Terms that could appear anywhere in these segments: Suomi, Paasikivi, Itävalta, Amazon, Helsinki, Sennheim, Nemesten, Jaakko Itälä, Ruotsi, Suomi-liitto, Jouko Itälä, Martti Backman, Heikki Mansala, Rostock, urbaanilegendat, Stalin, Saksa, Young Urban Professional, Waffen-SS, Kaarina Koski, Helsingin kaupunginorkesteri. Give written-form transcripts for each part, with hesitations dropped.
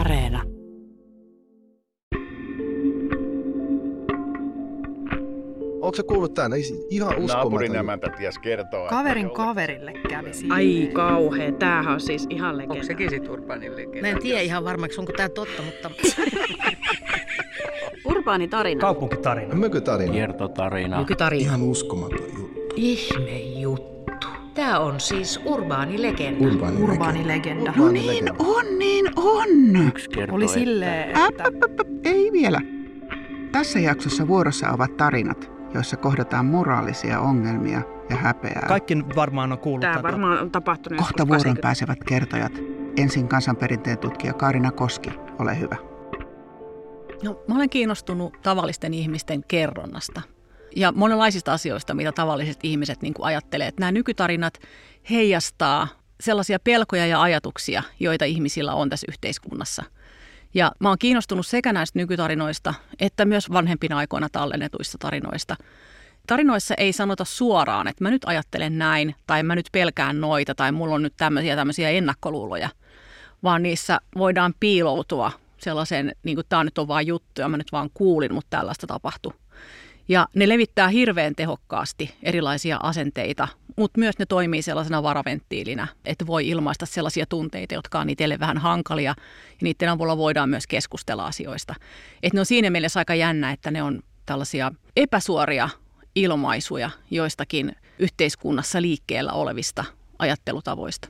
Areena. Onko se kuullut tänne? Ihan uskomaton. Naapurin emäntä ties kertoa. Kaverin kaverille kävi siinä. Ai kauhea, tämähän on siis ihan legenda. Onko sekin sit Urbanin legenda? Mä en tiedä ihan varmaksi, onko tää totta, mutta... Urbaanitarina. Kaupunkitarina. Mökytarina. Kiertotarina. Mökytarina. Ihan uskomaton juttu. Ihme juttu. Tää on siis urbaanilegenda. Urbaanilegenda. No niin on, niin on. Yksi kertoo, oli silleen, että... Ei vielä. Tässä jaksossa vuorossa ovat tarinat, joissa kohdataan moraalisia ongelmia ja häpeää. Kaikki varmaan on kuullut. Tämä varmaan on tapahtunut. Kohta vuoron pääsevät kertojat. Ensin kansanperinteen tutkija Kaarina Koski, ole hyvä. No, mä olen kiinnostunut tavallisten ihmisten kerronnasta ja monenlaisista asioista, mitä tavalliset ihmiset niin kuin ajattelee. Että nämä nykytarinat heijastaa sellaisia pelkoja ja ajatuksia, joita ihmisillä on tässä yhteiskunnassa. Ja mä oon kiinnostunut sekä näistä nykytarinoista, että myös vanhempina aikoina tallennetuista tarinoista. Tarinoissa ei sanota suoraan, että mä nyt ajattelen näin, tai mä nyt pelkään noita, tai mulla on nyt tämmöisiä ennakkoluuloja. Vaan niissä voidaan piiloutua sellaiseen, niin kuin tää nyt on vaan juttu, ja mä nyt vaan kuulin, mutta tällaista tapahtui. Ja ne levittää hirveän tehokkaasti erilaisia asenteita, mutta myös ne toimii sellaisena varaventtiilinä, että voi ilmaista sellaisia tunteita, jotka on itselle vähän hankalia ja niiden avulla voidaan myös keskustella asioista. Että ne on siinä mielessä aika jännä, että ne on tällaisia epäsuoria ilmaisuja joistakin yhteiskunnassa liikkeellä olevista ajattelutavoista.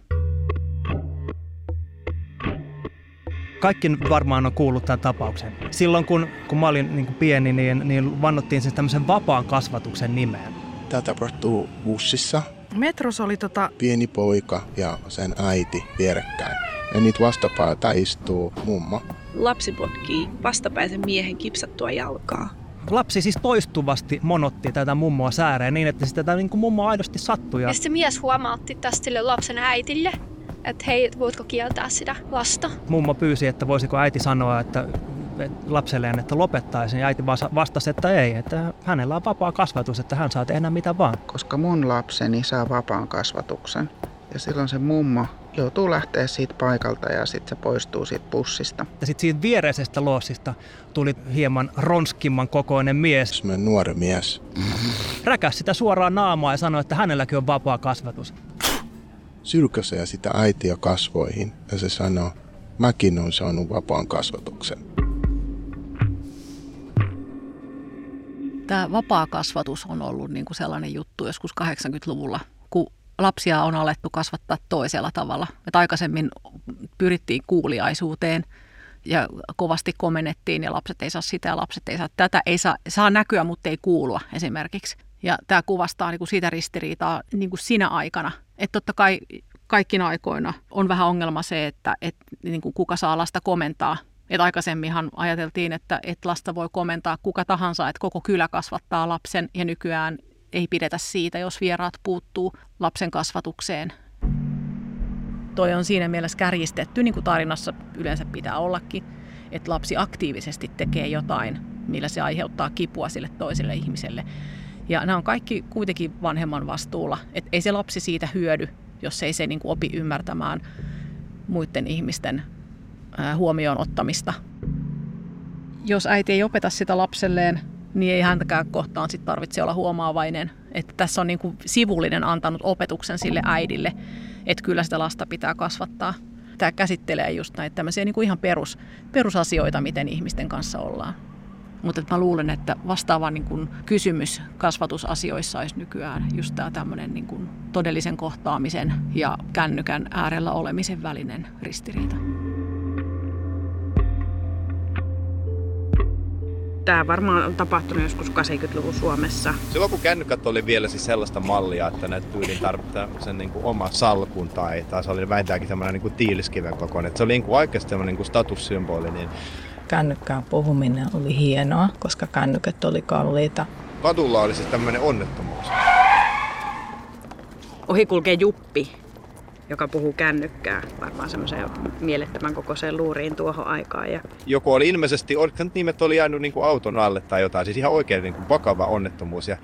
Kaikki varmaan on kuullut tämän tapauksen. Silloin kun mä olin niin kuin pieni, niin vannottiin sen tämmöisen vapaan kasvatuksen nimeen. Tämä tapahtuu bussissa. Metrossa oli pieni poika ja sen äiti vierekkäin. Ja niitä vastapäätä istuu mummo. Lapsi potkii vastapäisen miehen kipsattua jalkaa. Lapsi siis toistuvasti monotti tätä mummoa sääreen niin, että sitä niin kuin mummo aidosti sattui. Ja se mies huomautti tästä sille lapsen äitille. Että hei, voitko kieltää sitä lasta? Mummo pyysi, että voisiko äiti sanoa että lapselleen, että lopettaisi. Ja äiti vastasi, että ei, että hänellä on vapaa kasvatus, että hän saa tehdä mitä vaan. Koska mun lapseni saa vapaan kasvatuksen ja silloin se mummo joutuu lähteä siitä paikalta ja sitten se poistuu siitä bussista. Ja sitten siitä viereisestä loossista tuli hieman ronskimman kokoinen mies. Semmoinen nuori mies. Räkäsi sitä suoraan naamaa ja sanoi, että hänelläkin on vapaa kasvatus. Sylkäsee sitä äitiä kasvoihin ja se sanoo, mäkin olen saanut vapaan kasvatuksen. Tämä vapaa kasvatus on ollut niin kuin sellainen juttu joskus 80-luvulla, kun lapsia on alettu kasvattaa toisella tavalla. Et aikaisemmin pyrittiin kuuliaisuuteen ja kovasti komennettiin ja lapset ei saa sitä ja lapset ei saa tätä. Ei saa näkyä, mutta ei kuulua esimerkiksi. Ja tämä kuvastaa niin kuin sitä ristiriitaa niin kuin sinä aikana. Että totta kai kaikkina aikoina on vähän ongelma se, että niin kuin kuka saa lasta komentaa. Että aikaisemminhan ajateltiin, että lasta voi komentaa kuka tahansa, että koko kylä kasvattaa lapsen ja nykyään ei pidetä siitä, jos vieraat puuttuu lapsen kasvatukseen. Toi on siinä mielessä kärjistetty, niin kuin tarinassa yleensä pitää ollakin, että lapsi aktiivisesti tekee jotain, millä se aiheuttaa kipua sille toiselle ihmiselle. Ja nämä on kaikki kuitenkin vanhemman vastuulla, että ei se lapsi siitä hyödy, jos ei se niin kuin opi ymmärtämään muiden ihmisten huomioon ottamista. Jos äiti ei opeta sitä lapselleen, niin ei häntäkään kohtaan sit tarvitse olla huomaavainen. Että tässä on niin kuin sivullinen antanut opetuksen sille äidille, että kyllä sitä lasta pitää kasvattaa. Tämä käsittelee just näitä tämmöisiä niin kuin ihan perusasioita, miten ihmisten kanssa ollaan. Mutta mä luulen, että vastaava niin kun kysymys kasvatusasioissa olisi nykyään just tämä tämmöinen niin kun todellisen kohtaamisen ja kännykän äärellä olemisen välinen ristiriita. Tämä varmaan on tapahtunut joskus 80-luvun Suomessa. Silloin kun kännykät oli vielä siis sellaista mallia, että näitä tyylin tarvittaa sen niin kuin oma salkun tai se oli vähintäänkin tämmöinen niin kuin tiiliskiven kokoinen. Se oli niin kuin oikeasti tämmöinen niin kuin statussymboli. Niin kännykkään puhuminen oli hienoa, koska kännykät oli kalliita. Kadulla oli siis tämmöinen onnettomuus. Ohi kulkee juppi. joka puhuu kännykkää varmaan semmoiseen mielettömän kokoiseen luuriin tuohon aikaan. Ja joku oli ilmeisesti, nimet oli jäänyt niin kuin auton alle tai jotain, siis ihan oikein niin kuin vakava onnettomuus. Ja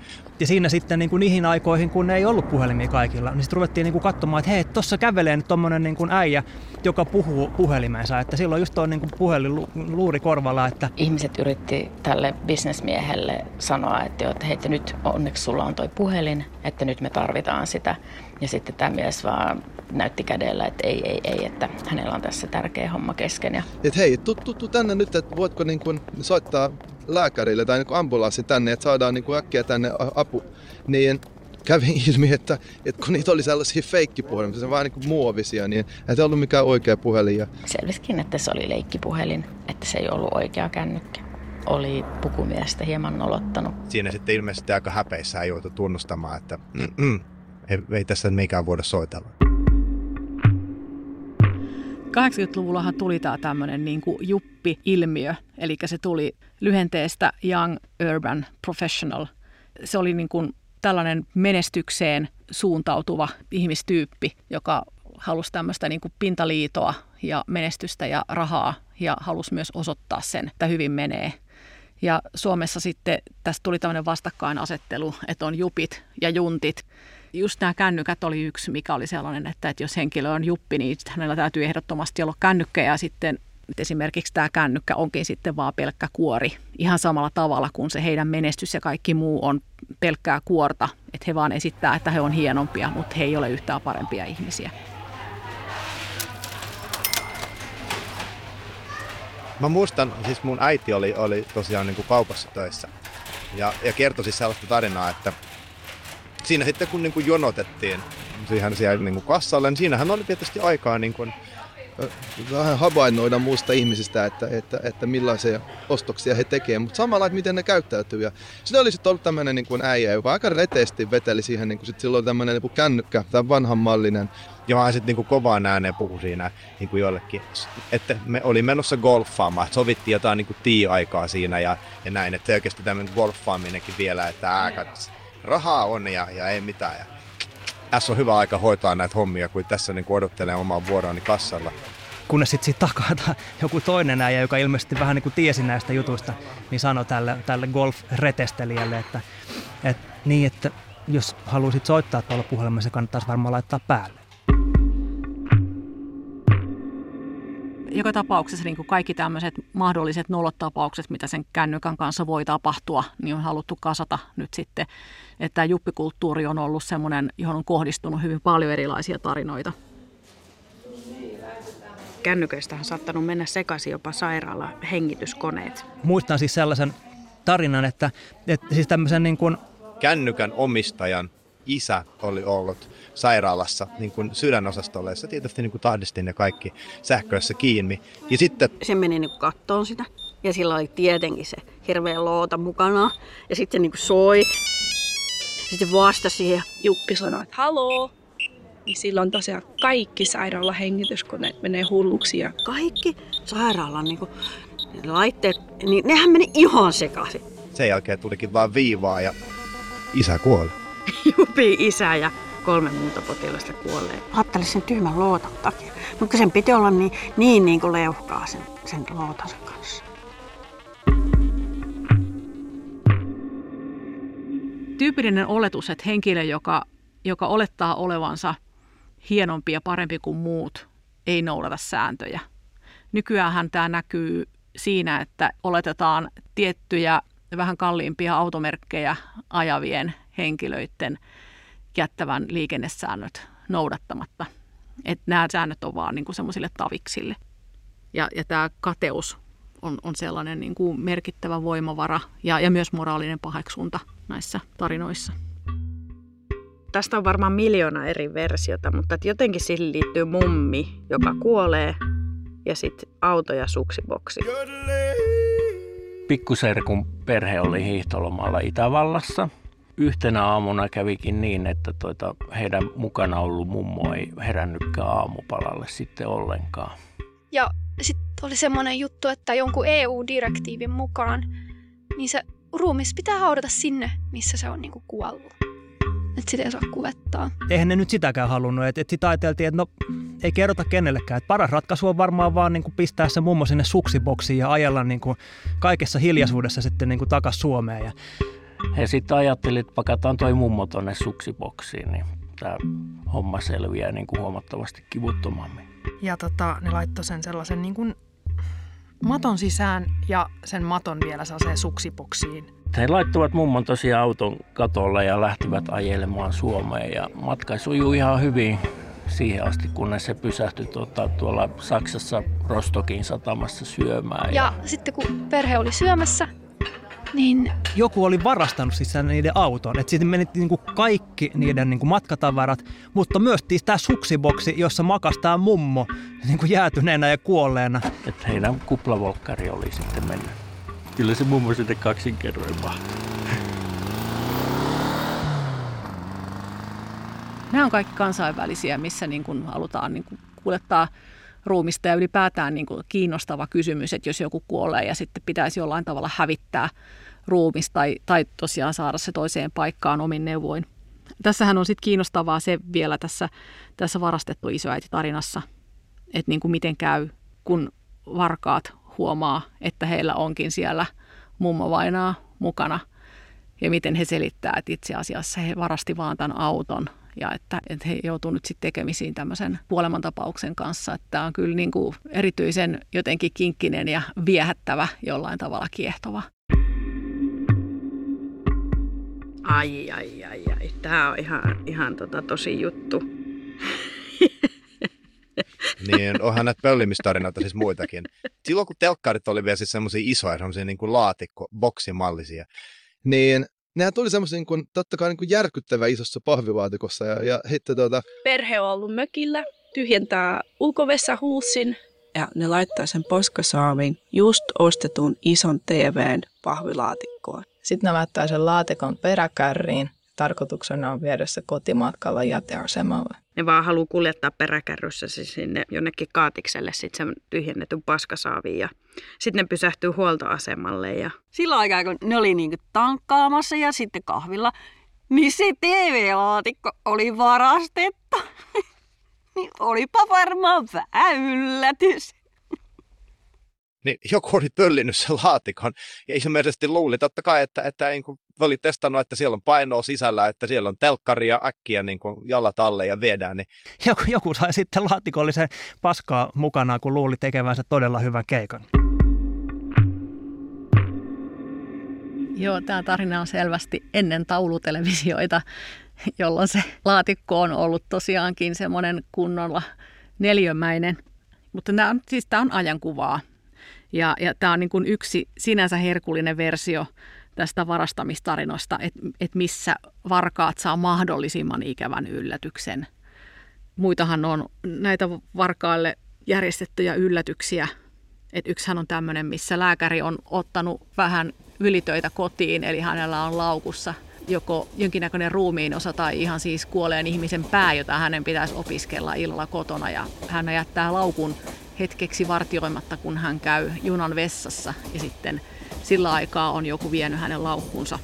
siinä sitten niin kuin niihin aikoihin, kun ei ollut puhelimia kaikilla, niin sitten ruvettiin niin kuin katsomaan, että hei, tuossa kävelee nyt tommonen niin kuin äijä, joka puhuu puhelimensa, että silloin just on niin kuin puhelinluuri korvalla. Että ihmiset yritti tälle bisnesmiehelle sanoa, että hei, nyt onneksi sulla on toi puhelin, että nyt me tarvitaan sitä. Ja sitten tämä mies vaan näytti kädellä, että ei, että hänellä on tässä tärkeä homma kesken. Ja että hei, tuu tänne nyt, että voitko niin kuin soittaa lääkärille tai niin kuin ambulanssi tänne, että saadaan niin kuin äkkiä tänne apu. Niin kävi ilmi, että kun niitä oli sellaisia feikkipuhelimia, se on vaan niin kuin muovisia, niin ei ollut mikään oikea puhelin. Ja selvisikin, että se oli leikkipuhelin, että se ei ollut oikea kännykkä. Oli pukumiestä hieman nolottanut. Siinä sitten ilmeisesti aika häpeissään joutui tunnustamaan, että ei tässä meikään voida soitella. 80-luvullahan tuli tämä tämmöinen niin kuin juppi-ilmiö, eli se tuli lyhenteestä Young Urban Professional. Se oli niin kuin tällainen menestykseen suuntautuva ihmistyyppi, joka halusi tämmöistä niin kuin pintaliitoa ja menestystä ja rahaa ja halusi myös osoittaa sen, että hyvin menee. Ja Suomessa sitten tästä tuli tämmöinen vastakkainasettelu, että on jupit ja juntit. Just nämä kännykät oli yksi, mikä oli sellainen, että jos henkilö on juppi, niin hänellä täytyy ehdottomasti olla kännykkä ja sitten esimerkiksi tämä kännykkä onkin sitten vaan pelkkä kuori. Ihan samalla tavalla kuin se heidän menestys ja kaikki muu on pelkkää kuorta, että he vaan esittää, että he on hienompia, mutta he ei ole yhtään parempia ihmisiä. Mä muistan, siis mun äiti oli tosiaan niin kuin kaupassa töissä ja kertoi siis sellaista tarinaa, että siinä sitten kun niin kuin jonotettiin siellä niin kuin kassalle, niin siinähän oli tietysti aikaa niin kuin vähän havainnoida muista ihmisistä, että millaisia ostoksia he tekevät, mutta samalla, että miten ne käyttäytyy. Ja siinä oli sitten ollut tämmöinen niin kuin äijä, joka aika reteesti veteli siihen, niin kuin sitten silloin tämmöinen niin kuin kännykkä, tämä vanhanmallinen. Ja mä sitten niin kovaan ääneen puhuin siinä niin kuin jollekin, että me oli menossa golfaamaan, sovittiin jotain niin kuin tea-aikaa siinä ja näin, että oikeasti tämmöinen golfaaminenkin vielä, että rahaa on ja ei mitään. Ja tässä on hyvä aika hoitaa näitä hommia, kun tässä niin odottelee omaa vuoroani kassalla. Kunnes sitten takaa joku toinen äijä, joka ilmeisesti vähän niin kuin tiesi näistä jutuista, niin sanoi tälle golf-retestelijälle, että jos haluaisit soittaa tuolla puhelimessa, kannattaisi varmaan laittaa päälle. Joka tapauksessa niin kuin kaikki tämmöiset mahdolliset nolotapaukset, mitä sen kännykän kanssa voi tapahtua, niin on haluttu kasata nyt sitten. Että tämä juppikulttuuri on ollut semmoinen, johon on kohdistunut hyvin paljon erilaisia tarinoita. Kännyköistä on saattanut mennä sekaisin jopa sairaalahengityskoneet. Muistan siis sellaisen tarinan, että siis tämmöisen niin kuin kännykän omistajan isä oli ollut sairaalassa niin kuin sydänosastolla, ja se tietysti niin kuin tahdistiin ne kaikki sähköissä kiinni. Ja sitten se meni niin kuin kattoon sitä, ja sillä oli tietenkin se hirveä loota mukana, ja sitten se niin kuin soi. Sitten vastasi siihen, juppi sanoi, että haloo. Ja silloin tosiaan kaikki sairaalahengityskoneet menee hulluksi. Ja kaikki sairaalan niin kuin laitteet, niin nehän meni ihan sekaisin. Sen jälkeen tulikin vaan viivaa, ja isä kuoli. Jupi isä ja 3 muuta potilasta kuolee. Ajattelin sen tyhmän lootan takia, mutta sen piti olla niin kuin leuhkaa sen lootansa kanssa. Tyypillinen oletus, että henkilö, joka olettaa olevansa hienompi ja parempi kuin muut, ei noudata sääntöjä. Nykyäänhän tämä näkyy siinä, että oletetaan tiettyjä vähän kalliimpia automerkkejä ajavien henkilöiden jättävän liikennesäännöt noudattamatta. Että nämä säännöt on vaan niin kuin semmoisille taviksille. Ja tämä kateus on sellainen niin kuin merkittävä voimavara ja myös moraalinen paheksunta näissä tarinoissa. Tästä on varmaan miljoona eri versiota, mutta jotenkin siihen liittyy mummi, joka kuolee, ja sitten auto ja suksiboksi. Pikkuserkun perhe oli hiihtolomalla Itävallassa. Yhtenä aamuna kävikin niin, että heidän mukana ollut mummo ei herännytkään aamupalalle sitten ollenkaan. Ja sitten oli semmoinen juttu, että jonkun EU-direktiivin mukaan, niin se ruumis pitää haudata sinne, missä se on niinku kuollut. että sitä ei saa kuvettaa. Eihän ne nyt sitäkään halunnut, että sitä ajateltiin, että no ei kerrota kenellekään. Että paras ratkaisu on varmaan vaan niin kuin pistää se mummo sinne suksiboksiin ja ajella niin kuin kaikessa hiljaisuudessa sitten niin kuin takas Suomeen. Ja sitten ajattelin, että pakataan toi mummo tuonne suksiboksiin, niin tämä homma selviää niin kuin huomattavasti kivuttomammin. Ja ne laittoi sen sellaisen niin kuin maton sisään ja sen maton vielä sellaiseen suksiboksiin. He laittuvat mummon tosiaan auton katolla ja lähtivät ajelemaan Suomeen ja matka sujuu ihan hyvin siihen asti, kunnes se pysähtyi tuolla Saksassa Rostockin satamassa syömään. Ja sitten kun perhe oli syömässä, niin joku oli varastanut siis niiden auton. Että sitten meni niinku kaikki niiden niinku matkatavarat, mutta myös tämä suksiboksi, jossa makasi tämä mummo niinku jäätyneenä ja kuolleena. Että heidän kuplavolkkari oli sitten mennyt. Kyllä se mummo sitten kaksin kerroin mahtuu. Nämä on kaikki kansainvälisiä, missä niin kun halutaan niin kun kuljettaa ruumista ja ylipäätään niin kun kiinnostava kysymys, että jos joku kuolee ja sitten pitäisi jollain tavalla hävittää ruumista tai tosiaan saada se toiseen paikkaan omin neuvoin. Tässähän on sitten kiinnostavaa se vielä tässä varastettu isoäiti tarinassa, että niin kun miten käy, kun varkaat huomaa, että heillä onkin siellä mummovainaa mukana ja miten he selittää, että itse asiassa he varasti vaan tämän auton ja että he joutuu nyt sitten tekemisiin tämmöisen kuolemantapauksen kanssa. Että tämä on kyllä niin kuin erityisen jotenkin kinkkinen ja viehättävä, jollain tavalla kiehtova. Ai. Tämä on ihan tosi juttu. Niin, onhan näitä pöllimistarinoita siis muitakin. Silloin kun telkkarit oli vielä siis semmoisia isoja, semmoisia niin kuin laatikko-boksimallisia, niin nehän tuli semmoisia niin kuin, totta kai niin kuin järkyttävä isossa pahvilaatikossa. Ja Perhe on ollut mökillä, tyhjentää ulkovessahuussin. Ja ne laittaa sen poskasaaviin just ostetun ison TV:n pahvilaatikkoon. Sitten ne laittaa sen laatikon peräkärriin. Tarkoituksena on viedä se kotimatkalla jäteasemalle. Ne vaan haluaa kuljettaa peräkärryssä sinne jonnekin kaatikselle sit sen tyhjennetyn paskasaaviin ja sitten ne pysähtyy huoltoasemalle. Ja sillä aikaa, kun ne oli niinku tankkaamassa ja sitten kahvilla, niin se TV-laatikko oli varastettu. Niin olipa varmaan vähän yllätys. Niin joku oli pöllinyt sen laatikon ja esimerkiksi luuli totta kai, että oli testannut, että siellä on painoa sisällä, että siellä on telkkaria äkkiä niin kuin jalat alle ja viedään. Niin. Joku sai sitten laatikollisen paskaa mukanaan, kun luuli tekevänsä todella hyvän keikan. Joo, tämä tarina on selvästi ennen taulutelevisioita, jolloin se laatikko on ollut tosiaankin semmoinen kunnolla neliömäinen. Mutta tämä on ajankuvaa. Ja tämä on niin kuin yksi sinänsä herkullinen versio tästä varastamistarinoista, että missä varkaat saa mahdollisimman ikävän yllätyksen. Muitahan on näitä varkaille järjestettyjä yllätyksiä. Et yksihän on tämmöinen, missä lääkäri on ottanut vähän ylitöitä kotiin, eli hänellä on laukussa joko jonkinnäköinen ruumiinosa tai ihan siis kuolleen ihmisen pää, jota hänen pitäisi opiskella illalla kotona. Ja hän jättää laukun hetkeksi vartioimatta, kun hän käy junan vessassa ja sitten sillä aikaa on joku vienyt hänen laukkuunsa.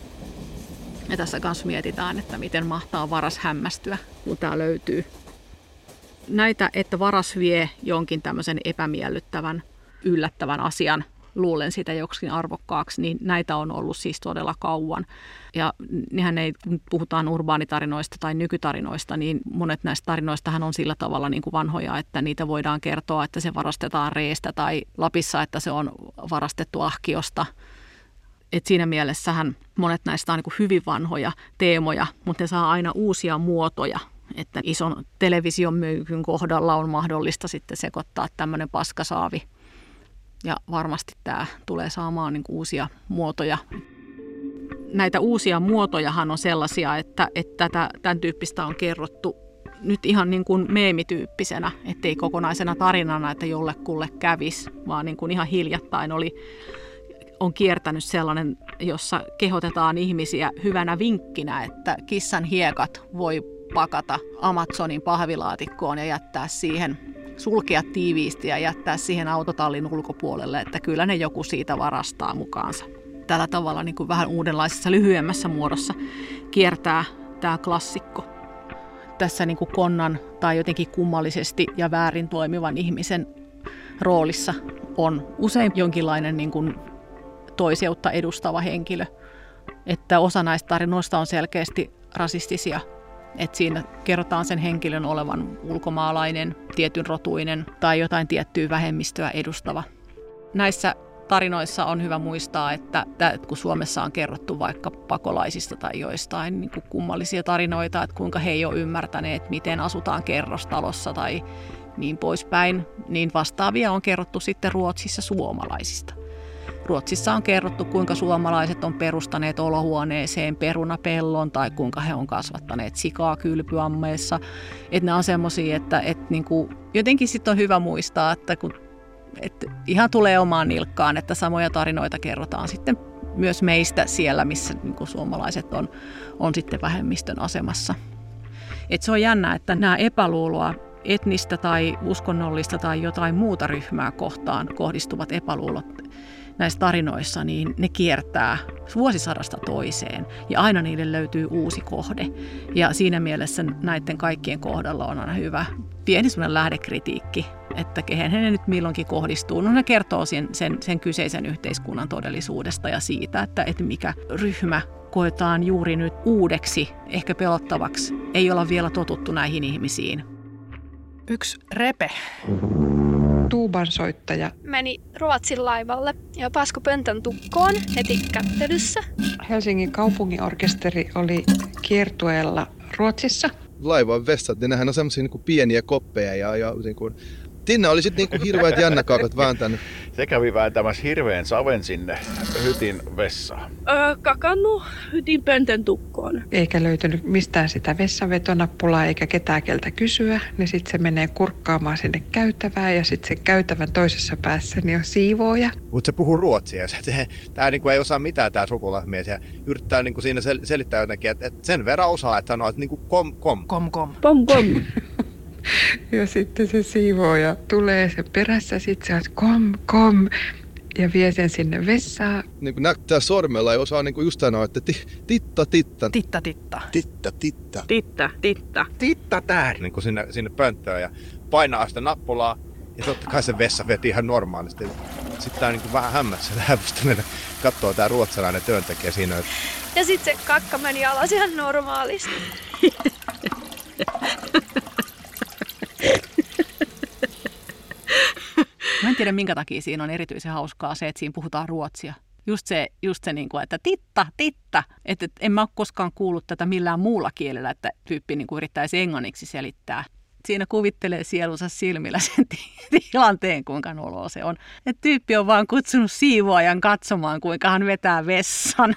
Ja tässä kanssa mietitään, että miten mahtaa varas hämmästyä, kun tämä löytyy. Näitä, että varas vie jonkin tämmöisen epämiellyttävän, yllättävän asian, luulen sitä joksikin arvokkaaksi, niin näitä on ollut siis todella kauan. Ja nehän ei, kun puhutaan urbaanitarinoista tai nykytarinoista, niin monet näistä tarinoistahan on sillä tavalla niin kuin vanhoja, että niitä voidaan kertoa, että se varastetaan reestä tai Lapissa, että se on varastettu ahkiosta. Et siinä mielessähän monet näistä on niin kuin hyvin vanhoja teemoja, mutta ne saa aina uusia muotoja. Että ison televisiomyykyn kohdalla on mahdollista sitten sekoittaa tämmöinen paskasaavi. Ja varmasti tämä tulee saamaan niin uusia muotoja. Näitä uusia muotojahan on sellaisia, että tämän tyyppistä on kerrottu nyt ihan niin kuin meemityyppisenä, ettei kokonaisena tarinana, että jollekulle kävisi, vaan niin kuin ihan hiljattain on kiertänyt sellainen, jossa kehotetaan ihmisiä hyvänä vinkkinä, että kissan hiekat voi pakata Amazonin pahvilaatikkoon ja jättää siihen sulkea tiiviisti ja jättää siihen autotallin ulkopuolelle, että kyllä ne joku siitä varastaa mukaansa. Tällä tavalla niin kuin vähän uudenlaisessa lyhyemmässä muodossa kiertää tämä klassikko. tässä niin kuin konnan tai jotenkin kummallisesti ja väärin toimivan ihmisen roolissa on usein jonkinlainen niin kuin toiseutta edustava henkilö. Että osa näistä tarinoista on selkeästi rasistisia. Että siinä kerrotaan sen henkilön olevan ulkomaalainen, tietyn rotuinen tai jotain tiettyä vähemmistöä edustava. Näissä tarinoissa on hyvä muistaa, että kun Suomessa on kerrottu vaikka pakolaisista tai joistain niin kuin kummallisia tarinoita, että kuinka he ei ole ymmärtäneet, miten asutaan kerrostalossa tai niin poispäin, niin vastaavia on kerrottu sitten Ruotsissa suomalaisista. Ruotsissa on kerrottu, kuinka suomalaiset on perustaneet olohuoneeseen perunapellon tai kuinka he on kasvattaneet sikaa kylpyammeessa. Että nämä on semmoisia, että niin kuin, jotenkin sitten on hyvä muistaa, että ihan tulee omaan nilkkaan, että samoja tarinoita kerrotaan sitten myös meistä siellä, missä niin kuin suomalaiset on sitten vähemmistön asemassa. Et se on jännä, että nämä epäluuloa etnistä tai uskonnollista tai jotain muuta ryhmää kohtaan kohdistuvat epäluulot näissä tarinoissa, niin ne kiertää vuosisadasta toiseen ja aina niille löytyy uusi kohde. Ja siinä mielessä näiden kaikkien kohdalla on aina hyvä pieni sellainen lähdekritiikki, että kehen he nyt milloinkin kohdistuu. No ne kertoo sen kyseisen yhteiskunnan todellisuudesta ja siitä, että mikä ryhmä koetaan juuri nyt uudeksi, ehkä pelottavaksi. Ei olla vielä totuttu näihin ihmisiin. Yksi repe, tuubansoittaja, meni Ruotsin laivalle ja pasku pöntön tukkoon heti kättelyssä. Helsingin kaupunginorkesteri oli kiertueella Ruotsissa. Laivan vessat, niin nämähän on semmoisia niin kuin pieniä koppeja ja niin kuin, Tinna oli sitten niin kuin hirveät jännäkaukat vääntänyt. Se kävi vääntämässä hirveän saven sinne hytin vessaan. Kakannut hytin pöntön tukkoon. Eikä löytynyt mistään sitä vessanvetonappulaa eikä ketään keltä kysyä. Niin sitten se menee kurkkaamaan sinne käytävään ja sitten sen käytävän toisessa päässä niin on siivooja. Mutta se puhuu ruotsia. Tämä niinku ei osaa mitään tämä sukulaismies. Ja yrittää niinku siinä selittää jotenkin, että sen verran osaa, että sanoo, että niinku kom kom. Kom kom. Kom kom. Ja sitten se siivooja tulee sen perässä, sitten se on kom, kom, ja vie sen sinne vessaan. Niin kuin näyttää sormella ja osaa niin kuin just sanoa, että titta, titta. Titta, titta. Titta, titta. Titta, titta. Titta täällä. Niin kuin sinne pönttöön ja painaa sitä nappulaa. Ja totta kai se vessa veti ihan normaalisti. Sitten tämä on niin vähän hämmässä lähdystä, katsoo tämä ruotsalainen työntekijä siinä. Ja sitten se kakka meni alas ihan normaalisti. Mä en tiedä, minkä takia siinä on erityisen hauskaa se, että siinä puhutaan ruotsia. Just se niin kuin, että titta, titta. Että en mä ole koskaan kuullut tätä millään muulla kielellä, että tyyppi niin kuin yrittäisi englanniksi selittää. Siinä kuvittelee sielunsa silmillä sen tilanteen, kuinka noloa se on. Että tyyppi on vaan kutsunut siivoajan katsomaan, kuinka hän vetää vessan.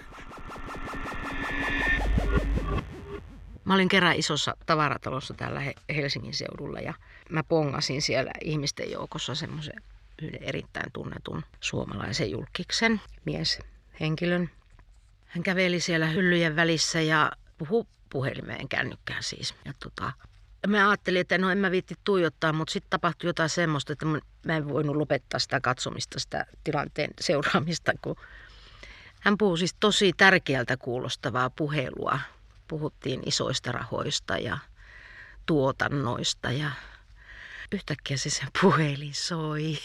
Mä olin kerran isossa tavaratalossa täällä Helsingin seudulla ja mä pongasin siellä ihmisten joukossa semmoisen yhden erittäin tunnetun suomalaisen julkkiksen mieshenkilön. Hän käveli siellä hyllyjen välissä ja puhui puhelimeen, kännykkään siis. Ja mä ajattelin, että no en mä viitti tuijottaa, mutta sitten tapahtui jotain semmoista, että mä en voinut lopettaa sitä katsomista, sitä tilanteen seuraamista, kun hän puhui siis tosi tärkeältä kuulostavaa puhelua. Puhuttiin isoista rahoista ja tuotannoista ja yhtäkkiä se sen puhelin soi.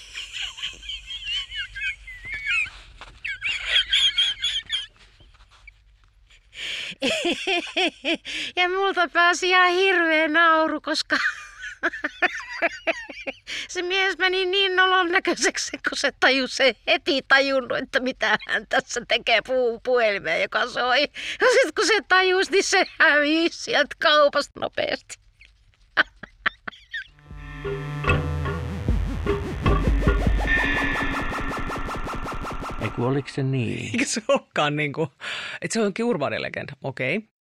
Ja multa pääsi ihan hirveä nauru, koska se mies meni niin nolon näköiseksi, kun se heti tajunnut, että mitä hän tässä tekee puhelimeen, joka soi. Ja sitten kun se tajusi, niin se hävisi sieltä kaupasta nopeasti. Eiku, oliko se niin? Eikä se olekaan niin kuin, että se onkin urbaanilegenda, okei. Okay.